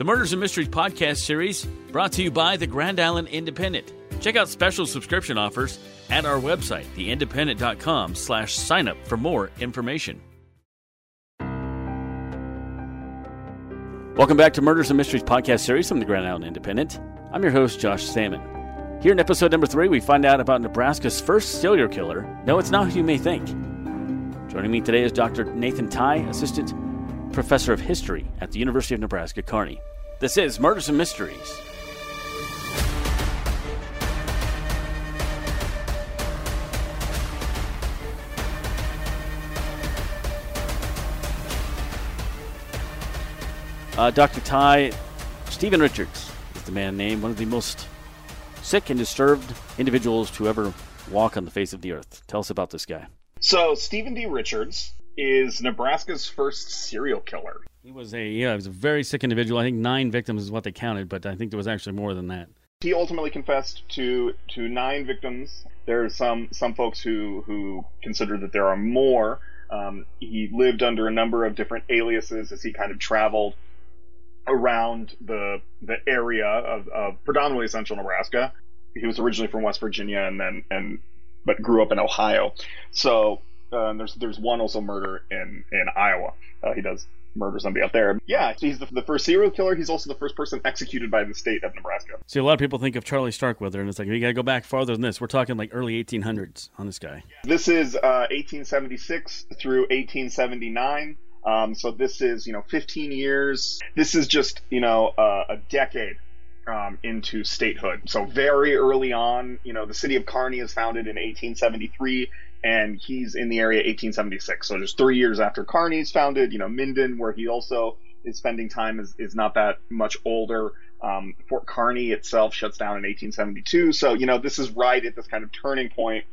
the Murders and Mysteries podcast series brought to you by the Grand Island Independent. Check out special subscription offers at our website, theindependent.com/signup for more information. Welcome back to Murders and Mysteries podcast series from the Grand Island Independent. I'm your host, Josh Salmon. Here in episode number 3, we find out about Nebraska's first serial killer. No, it's not who you may think. Joining me today is Dr. Nathan Tye, Assistant Professor of History at the University of Nebraska, Kearney. This is Murders and Mysteries. Dr. Tye, Stephen Richards is the man named, one of the most sick and disturbed individuals to ever walk on the face of the earth. Tell us about this guy. So, Stephen D. Richards is Nebraska's first serial killer. He was a very sick individual. I think 9 victims is what they counted, but I think there was actually more than that. He ultimately confessed to 9 victims. There are some folks who consider that there are more. He lived under a number of different aliases as he kind of traveled around the area of predominantly central Nebraska. He was originally from West Virginia but grew up in Ohio. So there's one also murder in Iowa. He does murder somebody out there. Yeah, he's the first serial killer. He's also the first person executed by the state of Nebraska. See, a lot of people think of Charlie Starkweather, and it's like, you gotta go back farther than this. We're talking like early 1800s on this guy. This is 1876 through 1879. So this is, 15 years. This is just, a decade into statehood. So very early on, the city of Kearney is founded in 1873, and he's in the area 1876. So just 3 years after Kearney's founded, Minden, where he also is spending time, is not that much older. Fort Kearney itself shuts down in 1872. So, this is right at this kind of turning point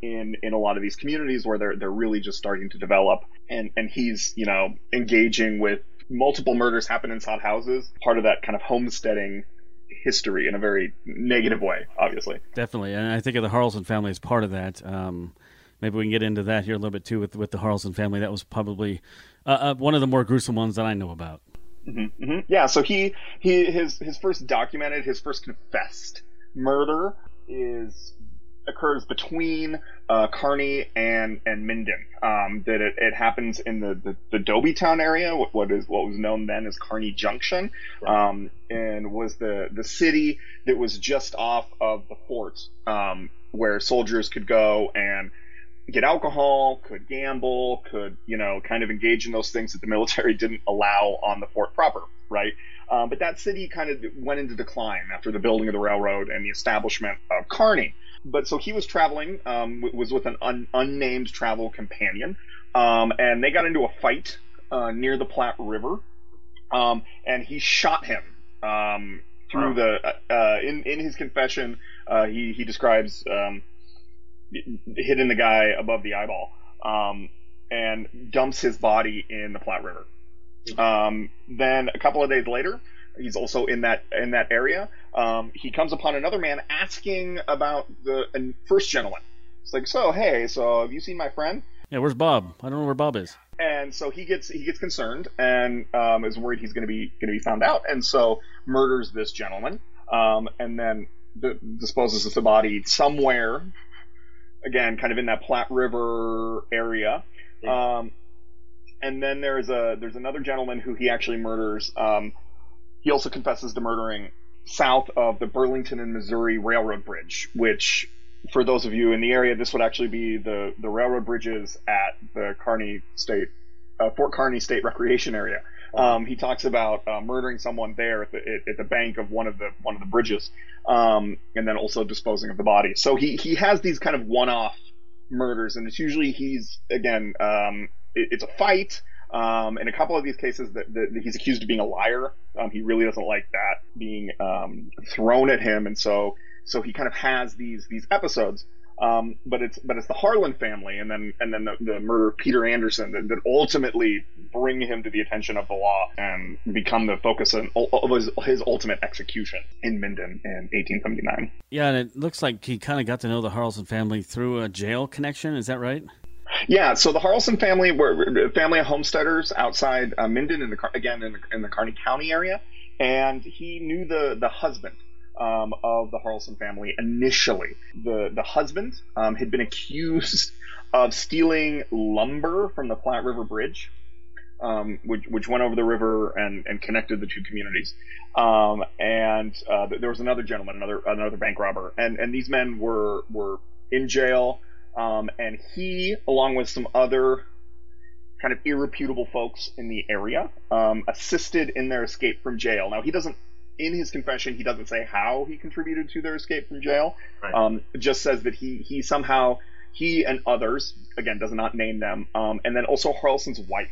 in a lot of these communities where they're really just starting to develop. And he's, engaging with multiple murders happen inside houses, part of that kind of homesteading history in a very negative way, obviously. Definitely. And I think of the Harrelson family as part of that. Maybe we can get into that here a little bit, too, with the Harrelson family. That was probably one of the more gruesome ones that I know about. Mm-hmm, mm-hmm. Yeah, so his first documented, his first confessed murder occurs between Kearney and Minden. That it happens in the Dobytown area, what was known then as Kearney Junction, and was the city that was just off of the fort, where soldiers could go and get alcohol, could gamble, could, kind of engage in those things that the military didn't allow on the fort proper, right? But that city kind of went into decline after the building of the railroad and the establishment of Kearney. But so he was traveling, was with an unnamed travel companion, and they got into a fight near the Platte River, and he shot him through the in his confession, he describes hitting the guy above the eyeball, and dumps his body in the Platte River. Then a couple of days later, he's also in that area. He comes upon another man asking about the first gentleman. It's like, so have you seen my friend? Yeah, where's Bob? I don't know where Bob is. And so he gets concerned and is worried he's going to be found out, and so murders this gentleman, and then disposes of the body somewhere. Again, kind of in that Platte River area. Yeah. And then there's another gentleman who he actually murders. He also confesses to murdering south of the Burlington and Missouri Railroad Bridge, which, for those of you in the area, this would actually be the railroad bridges at the Fort Kearney State Recreation Area. He talks about murdering someone there at the bank of one of the bridges, and then also disposing of the body. So he has these kind of one-off murders, and it's usually it's a fight. In a couple of these cases, that he's accused of being a liar. He really doesn't like that being thrown at him, and so he kind of has these episodes. But it's the Harlan family and then the murder of Peter Anderson that ultimately bring him to the attention of the law and become the focus of his ultimate execution in Minden in 1879. Yeah, and it looks like he kind of got to know the Harrelson family through a jail connection. Is that right? Yeah, so the Harlson family were a family of homesteaders outside Minden, in the Kearney County area, and he knew the husband of the Harrelson family initially. The husband had been accused of stealing lumber from the Platte River Bridge, which went over the river and connected the two communities. And there was another gentleman, another bank robber, and these men were in jail. And he, along with some other kind of irreputable folks in the area, assisted in their escape from jail. Now, in his confession, he doesn't say how he contributed to their escape from jail. Right. Just says that he somehow, he and others, again, does not name them, and then also Harlson's wife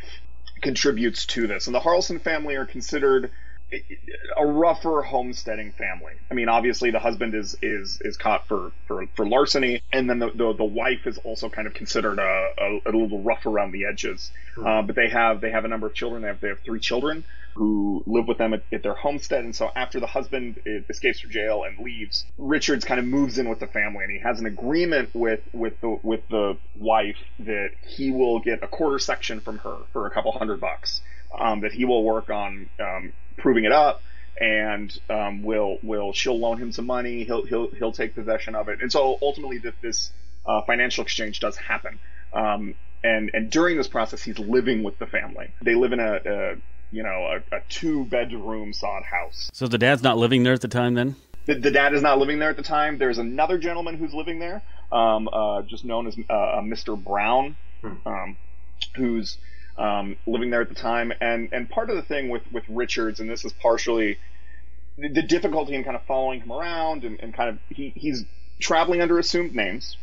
contributes to this. And the Harrelson family are considered a rougher homesteading family. I mean, obviously the husband is caught for larceny, and then the wife is also kind of considered a little rough around the edges. Mm-hmm. But they have a number of children. They have three children who live with them at their homestead. And so after the husband escapes from jail and leaves, Richards kind of moves in with the family, and he has an agreement with the wife that he will get a quarter section from her for a couple $100, that he will work on proving it up, and she'll loan him some money. He'll take possession of it. And so ultimately this financial exchange does happen. And during this process, he's living with the family. They live in a 2-bedroom sod house. So the dad's not living there at the time then? The dad is not living there at the time. There's another gentleman who's living there, just known as Mr. Brown, who's living there at the time. And part of the thing with Richards, and this is partially the difficulty in kind of following him around, and kind of he's traveling under assumed names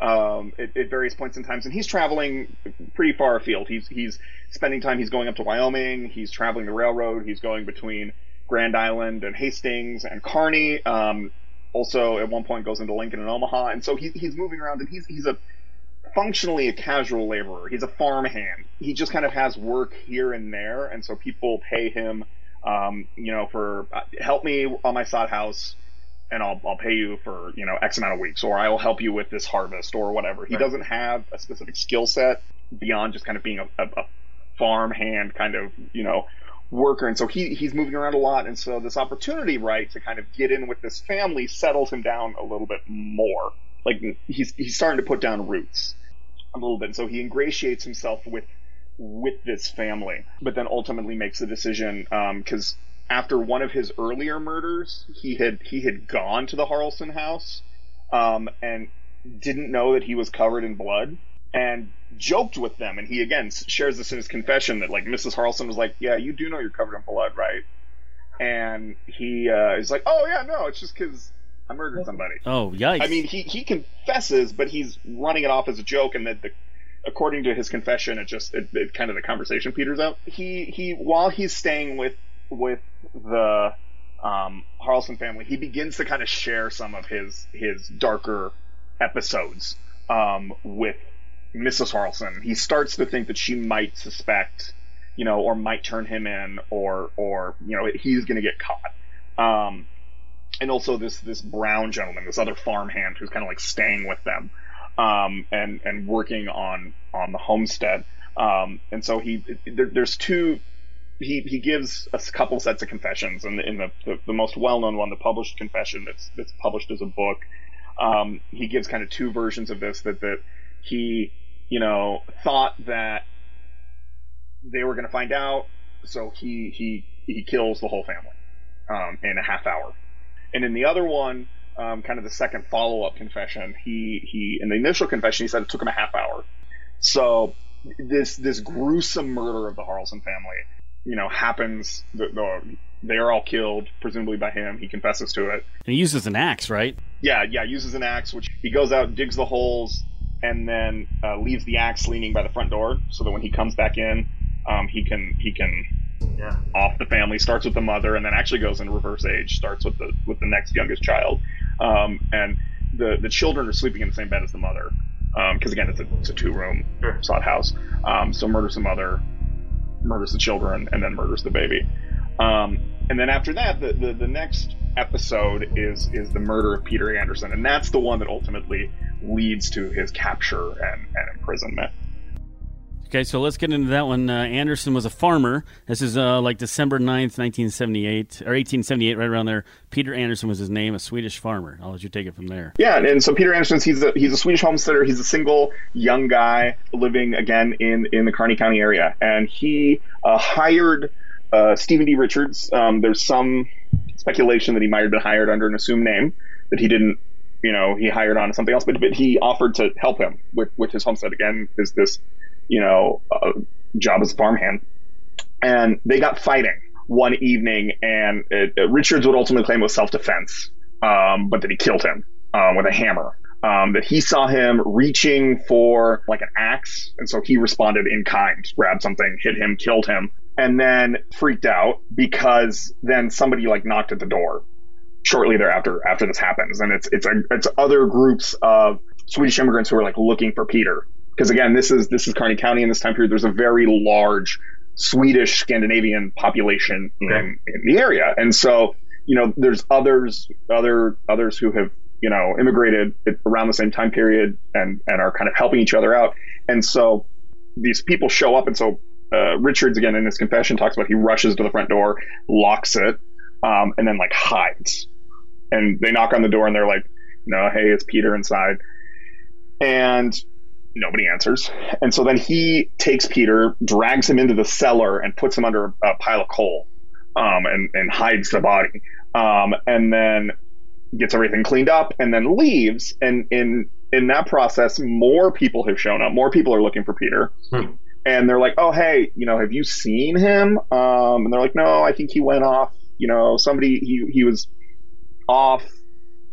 at various points in times, and he's traveling pretty far afield. He's spending time, he's going up to Wyoming, he's traveling the railroad, he's going between Grand Island and Hastings and Kearney, also at one point goes into Lincoln and Omaha, and so he's moving around, and he's functionally a casual laborer. He's a farmhand. He just kind of has work here and there, and so people pay him, for help me on my sod house, and I'll pay you for, X amount of weeks, or I will help you with this harvest or whatever. He doesn't have a specific skill set beyond just kind of being a farmhand kind of, worker. And so he's moving around a lot. And so this opportunity, to kind of get in with this family settles him down a little bit more. Like he's starting to put down roots a little bit. So he ingratiates himself with this family, but then ultimately makes the decision, because after one of his earlier murders, he had gone to the Harrelson house and didn't know that he was covered in blood, and joked with them. And he again shares this in his confession that Mrs. Harrelson was like, "Yeah, you do know you're covered in blood, right?" And he is like, "Oh yeah, no, it's just because I murdered somebody." Oh yikes! I mean, he confesses, but he's running it off as a joke, and that according to his confession, it kind of the conversation peters out. He while he's staying with the Harrelson family, he begins to kind of share some of his darker episodes with Mrs. Harrelson. He starts to think that she might suspect, or might turn him in, or he's going to get caught. And also this brown gentleman, this other farmhand who's kind of staying with them and working on the homestead. And so there's two. He gives a couple sets of confessions, and in the most well-known one, the published confession that's published as a book, he gives kind of two versions of this, that he, thought that they were going to find out, so he kills the whole family in a half hour. And in the other one, kind of the second follow-up confession, he in the initial confession, he said it took him a half hour. So this gruesome murder of the Harrelson family happens. They are all killed, presumably by him. He confesses to it. And he uses an axe, right? Yeah, uses an axe, which he goes out, digs the holes, and then leaves the axe leaning by the front door, so that when he comes back in, he can off the family. Starts with the mother, and then actually goes into reverse age. Starts with the next youngest child, and the children are sleeping in the same bed as the mother, because again, it's a 2-room sod house. So murders the mother, murders the children, and then murders the baby. And then after that, the next episode is the murder of Peter Anderson, and that's the one that ultimately leads to his capture and imprisonment. Okay, so let's get into that one. Anderson was a farmer. This is like December 9th, 1978, or 1878, right around there. Peter Anderson was his name, a Swedish farmer. I'll let you take it from there. Yeah, and so Peter Anderson, he's a Swedish homesteader. He's a single young guy living, again, in the Kearney County area. And he hired Stephen D. Richards. There's some speculation that he might have been hired under an assumed name, that he didn't, you know, he hired on to something else. But he offered to help him with his homestead. Again, is this... you know, job as a farmhand. And they got fighting one evening, and Richards would ultimately claim it was self-defense, but that he killed him with a hammer, that he saw him reaching for like an axe, and so he responded in kind, grabbed something, hit him, killed him, and then freaked out because then somebody like knocked at the door shortly thereafter after this happens. And it's other groups of Swedish immigrants who are like looking for Peter. Because again, this is Kearney County in this time period. There's a very large Swedish Scandinavian population in the area, and so you know there's others who have you know immigrated around the same time period and are kind of helping each other out. And so these people show up, and so Richards again in his confession talks about he rushes to the front door, locks it, and then like hides. And they knock on the door, and they're like, you know, hey, it's Peter inside, and nobody answers. And so then he takes Peter, drags him into the cellar, and puts him under a pile of coal, and hides the body, and then gets everything cleaned up, and then leaves. And in that process, more people have shown up. More people are looking for Peter. And they're like, oh, hey, you know, have you seen him? And they're like, no, I think he went off, you know, somebody, he was off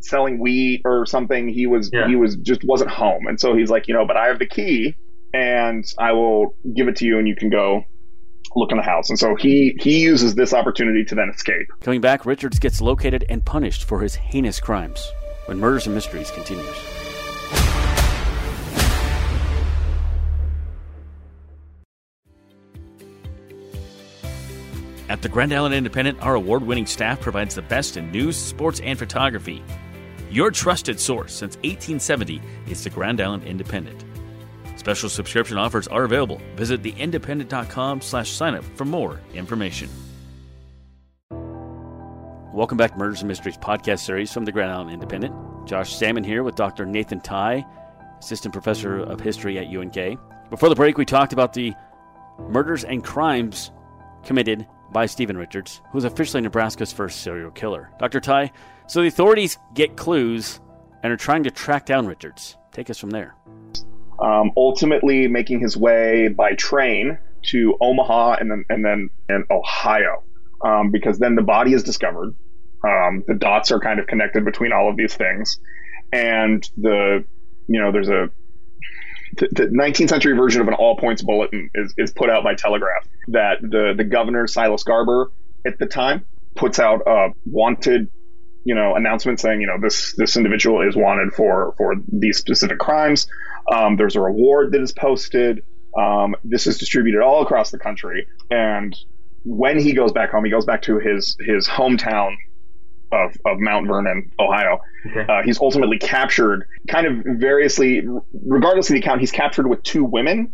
selling wheat or something. He was just wasn't home. And so he's like, you know, but I have the key and I will give it to you and you can go look in the house. And so he uses this opportunity to then escape. Coming back, Richards gets located and punished for his heinous crimes when Murders and Mysteries continues. At the Grand Island Independent, our award-winning staff provides the best in news, sports, and photography. Your trusted source since 1870 is the Grand Island Independent. Special subscription offers are available. Visit theindependent.com/signup for more information. Welcome back to Murders and Mysteries podcast series from the Grand Island Independent. Josh Salmon here with Dr. Nathan Tye, assistant professor of history at UNK. Before the break, we talked about the murders and crimes committed by Stephen Richards, who's officially Nebraska's first serial killer. Dr. Tye, so the authorities get clues and are trying to track down Richards. Take us from there. Ultimately making his way by train to Omaha and then Ohio, because then the body is discovered. The dots are kind of connected between all of these things. And there's the 19th century version of an all points bulletin is put out by telegraph that the governor, Silas Garber, at the time puts out a wanted, you know, announcement saying, you know, this individual is wanted for these specific crimes. There's a reward that is posted. This is distributed all across the country. And when he goes back home, he goes back to his hometown of Mount Vernon, Ohio. Okay. He's ultimately captured, kind of variously, regardless of the account, he's captured with two women,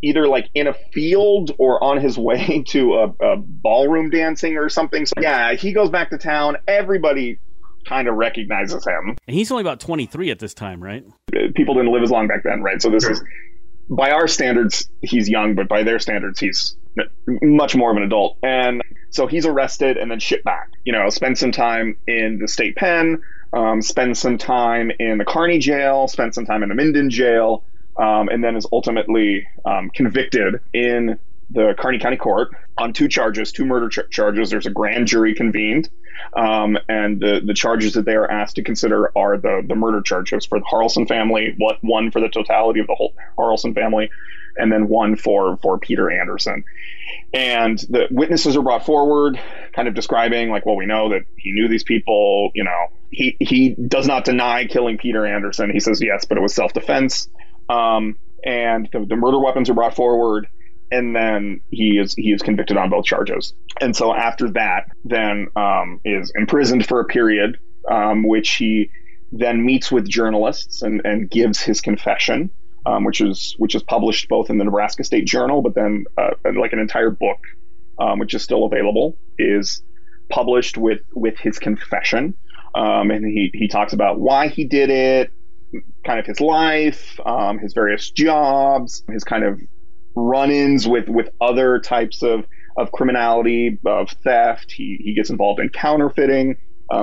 either like in a field or on his way to a ballroom dancing or something. So yeah, he goes back to town. Everybody kind of recognizes him. And he's only about 23 at this time, right? People didn't live as long back then, right? So this is, by our standards, he's young, but by their standards, he's much more of an adult. And so he's arrested and then shipped back, you know, spend some time in the state pen, spend some time in the Kearney jail, spend some time in the Minden jail, and then is ultimately convicted in the Kearney County Court on two charges, two murder charges. There's a grand jury convened, and the charges that they are asked to consider are the murder charges for the Harrelson family, one for the totality of the whole Harrelson family, and then one for Peter Anderson. And the witnesses are brought forward, kind of describing like, well, we know that he knew these people, you know, he does not deny killing Peter Anderson. He says, yes, but it was self-defense. And the murder weapons are brought forward, and then he is convicted on both charges. And so after that, then is imprisoned for a period, which he then meets with journalists and gives his confession, which is published both in the Nebraska State Journal, but then like an entire book, which is still available, is published with his confession. And he talks about why he did it, kind of his life, his various jobs, his kind of run-ins with other types of criminality, of theft. He gets involved in counterfeiting,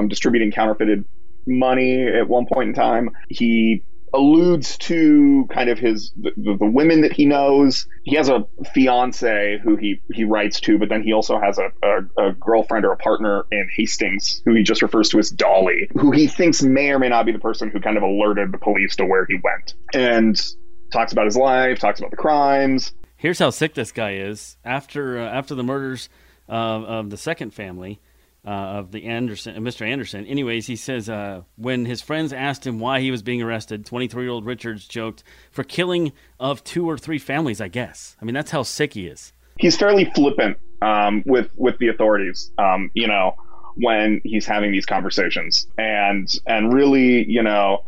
distributing counterfeited money at one point in time. He alludes to kind of the women that he knows. He has a fiance who he writes to, but then he also has a girlfriend or a partner in Hastings who he just refers to as Dolly, who he thinks may or may not be the person who kind of alerted the police to where he went, and talks about his life, talks about the crimes. Here's how sick this guy is. After the murders of the second family, of the Anderson, Mr. Anderson. Anyways, he says when his friends asked him why he was being arrested, 23-year-old Richards joked, "For killing of 2 or 3 families, I guess." I mean, that's how sick he is. He's fairly flippant with the authorities, you know, when he's having these conversations, and really, you know,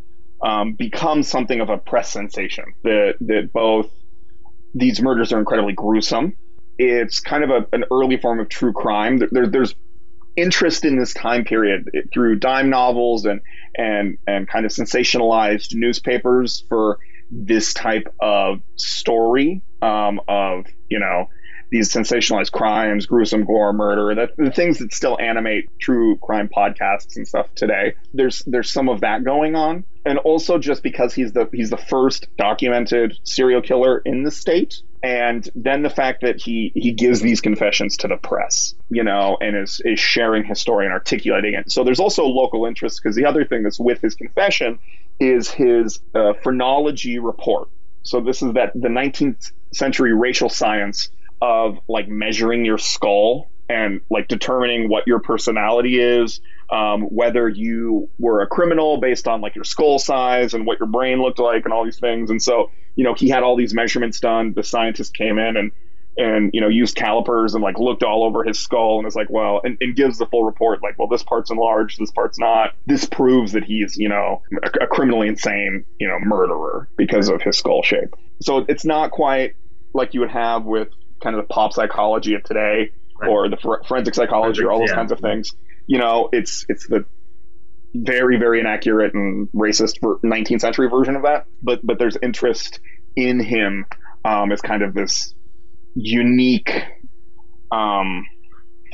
becomes something of a press sensation. That both these murders are incredibly gruesome. It's kind of an early form of true crime. There's interest in this time period through dime novels and kind of sensationalized newspapers for this type of story, of, you know, these sensationalized crimes, gruesome gore, murder, the things that still animate true crime podcasts and stuff today. There's some of that going on. And also just because he's the first documented serial killer in the state. And then the fact that he gives these confessions to the press, you know, and is sharing his story and articulating it. So there's also local interest, because the other thing that's with his confession is his phrenology report. So this is the 19th century racial science of like measuring your skull and like determining what your personality is, whether you were a criminal based on like your skull size and what your brain looked like and all these things. And so, you know, he had all these measurements done. The scientist came in and, you know, used calipers and like looked all over his skull and was like, well, and gives the full report, like, well, this part's enlarged, this part's not. This proves that he's, you know, a criminally insane, you know, murderer because of his skull shape. So it's not quite like you would have with kind of the pop psychology of today, right, or the forensic psychology, or all those kinds of things. You know, it's the very, very inaccurate and racist 19th century version of that. But there's interest in him as kind of this unique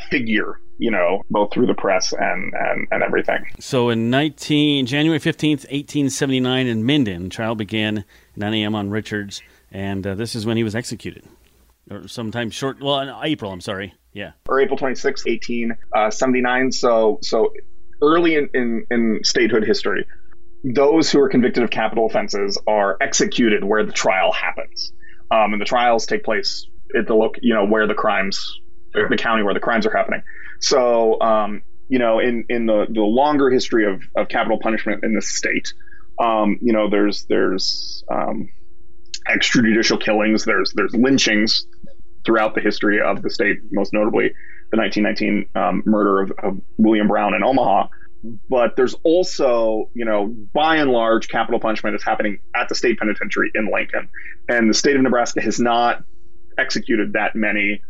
figure, you know, both through the press and everything. So in January 15th, 1879 in Minden, trial began at 9 a.m. on Richards. And this is when he was executed. Or sometime in April, I'm sorry. Yeah. Or April 26, 1879. So early in statehood history, those who are convicted of capital offenses are executed where the trial happens. And the trials take place at where the crimes, sure, the county where the crimes are happening. So, you know, in the longer history of capital punishment in the state, you know, there's extrajudicial killings, there's lynchings throughout the history of the state, most notably the 1919 murder of William Brown in Omaha. But there's also, you know, by and large, capital punishment is happening at the state penitentiary in Lincoln. And the state of Nebraska has not executed that many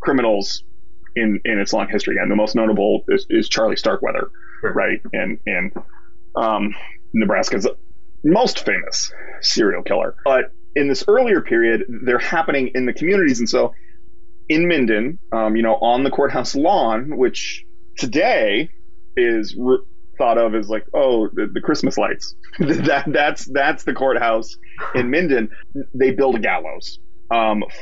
criminals in its long history. And the most notable is Charlie Starkweather, right? And Nebraska's most famous serial killer. But in this earlier period, they're happening in the communities. And so in Minden, you know, on the courthouse lawn, which today is thought of as like, oh, the Christmas lights, that's the courthouse in Minden. They build a gallows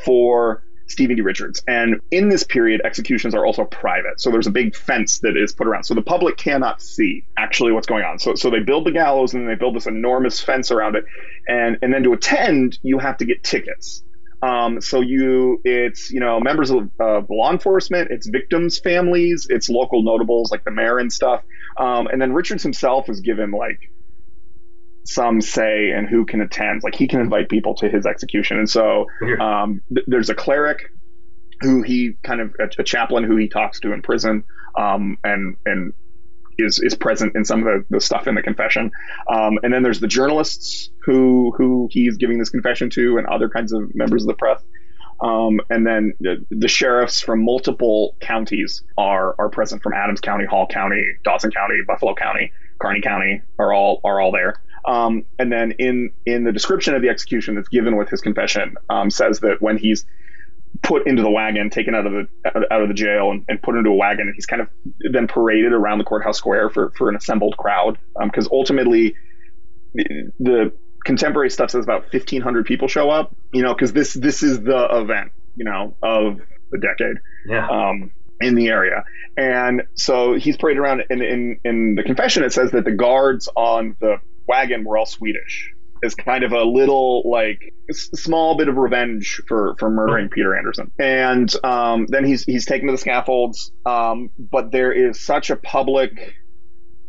for Stephen D. Richards. And in this period, executions are also private. So there's a big fence that is put around. So the public cannot see actually what's going on. So they build the gallows and they build this enormous fence around it. And then to attend, you have to get tickets. It's, you know, members of law enforcement, it's victims' families, it's local notables like the mayor and stuff. And then Richards himself is given like some say and who can attend, like he can invite people to his execution. And so there's a cleric who he kind of, a chaplain who he talks to in prison, and is present in some of the stuff in the confession. And then there's the journalists who he's giving this confession to, and other kinds of members of the press. And then the sheriffs from multiple counties are present, from Adams County, Hall County, Dawson County, Buffalo County, Kearney County are all there. And then in the description of the execution that's given with his confession, says that when he's put into the wagon, taken out of the jail and put into a wagon, and he's kind of then paraded around the courthouse square for an assembled crowd. Because ultimately the contemporary stuff says about 1,500 people show up, because this is the event, of the decade, in the area. And so he's paraded around, and in the confession, it says that the guards on the wagon were all Swedish. It's kind of a little, small bit of revenge for murdering Peter Anderson. And then he's taken to the scaffolds, but there is such a public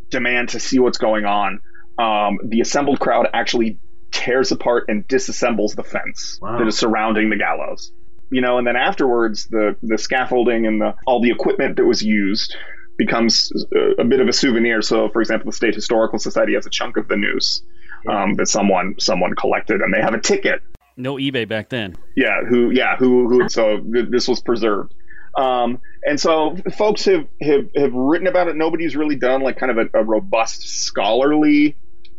demand to see what's going on. The assembled crowd actually tears apart and disassembles the fence that is surrounding the gallows, and then afterwards the scaffolding and all the equipment that was used becomes a bit of a souvenir. So, for example, the State Historical Society has a chunk of the noose that someone collected, and they have a ticket. No eBay back then. So this was preserved. And so folks have written about it. Nobody's really done kind of a robust scholarly,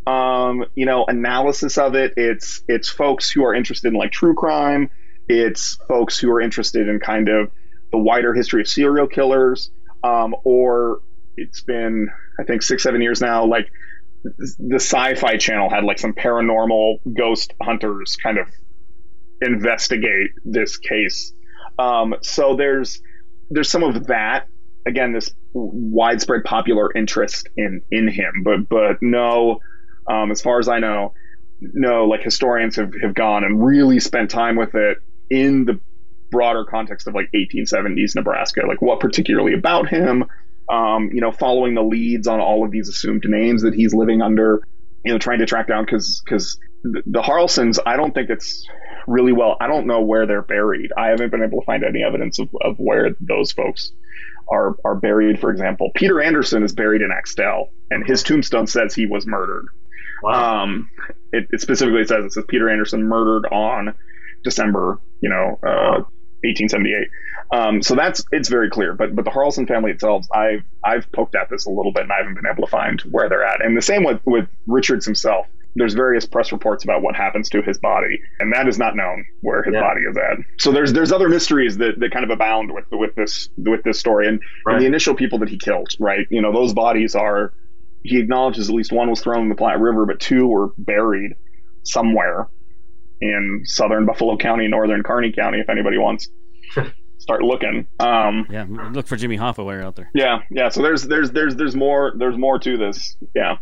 analysis of it. It's folks who are interested in true crime. It's folks who are interested in kind of the wider history of serial killers. Or it's been, I think, 6-7 years now, the Sci-Fi Channel had some paranormal ghost hunters kind of investigate this case. So there's some of that, again, this widespread popular interest in him, but no, as far as I know, no, historians have gone and really spent time with it in the broader context of 1870s Nebraska, what particularly about him, following the leads on all of these assumed names that he's living under, trying to track down, because the Harlsons, I don't think it's really I don't know where they're buried. I haven't been able to find any evidence of where those folks are buried. For example, Peter Anderson is buried in Axtell, and his tombstone says he was murdered. Wow. It specifically says, Peter Anderson murdered on December, 1878. So it's very clear, but the Harrelson family itself, I've poked at this a little bit, and I haven't been able to find where they're at. And the same with Richards himself. There's various press reports about what happens to his body, and that is not known where his body is at. So there's other mysteries that kind of abound with this story and the initial people that he killed, right? Those bodies are, he acknowledges at least one was thrown in the Platte River, but two were buried somewhere in southern Buffalo County, northern Kearney County, if anybody wants. Start looking. Look for Jimmy Hoffa wire out there. Yeah. So there's more to this. Yeah.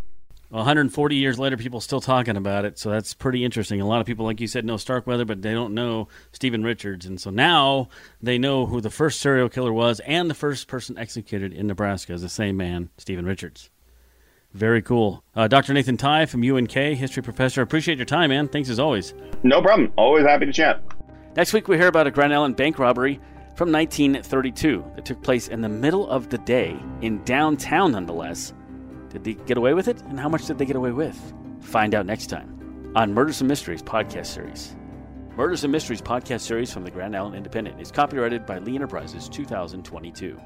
140 years later, people still talking about it, so that's pretty interesting. A lot of people, like you said, know Starkweather, but they don't know Stephen Richards, and so now they know who the first serial killer was, and the first person executed in Nebraska is the same man, Stephen Richards. Very cool. Dr. Nathan Tye from UNK, history professor. Appreciate your time, man. Thanks as always. No problem. Always happy to chat. Next week, we hear about a Grand Island bank robbery from 1932 that took place in the middle of the day in downtown, nonetheless. Did they get away with it? And how much did they get away with? Find out next time on Murders and Mysteries podcast series. Murders and Mysteries podcast series from the Grand Island Independent is copyrighted by Lee Enterprises 2022.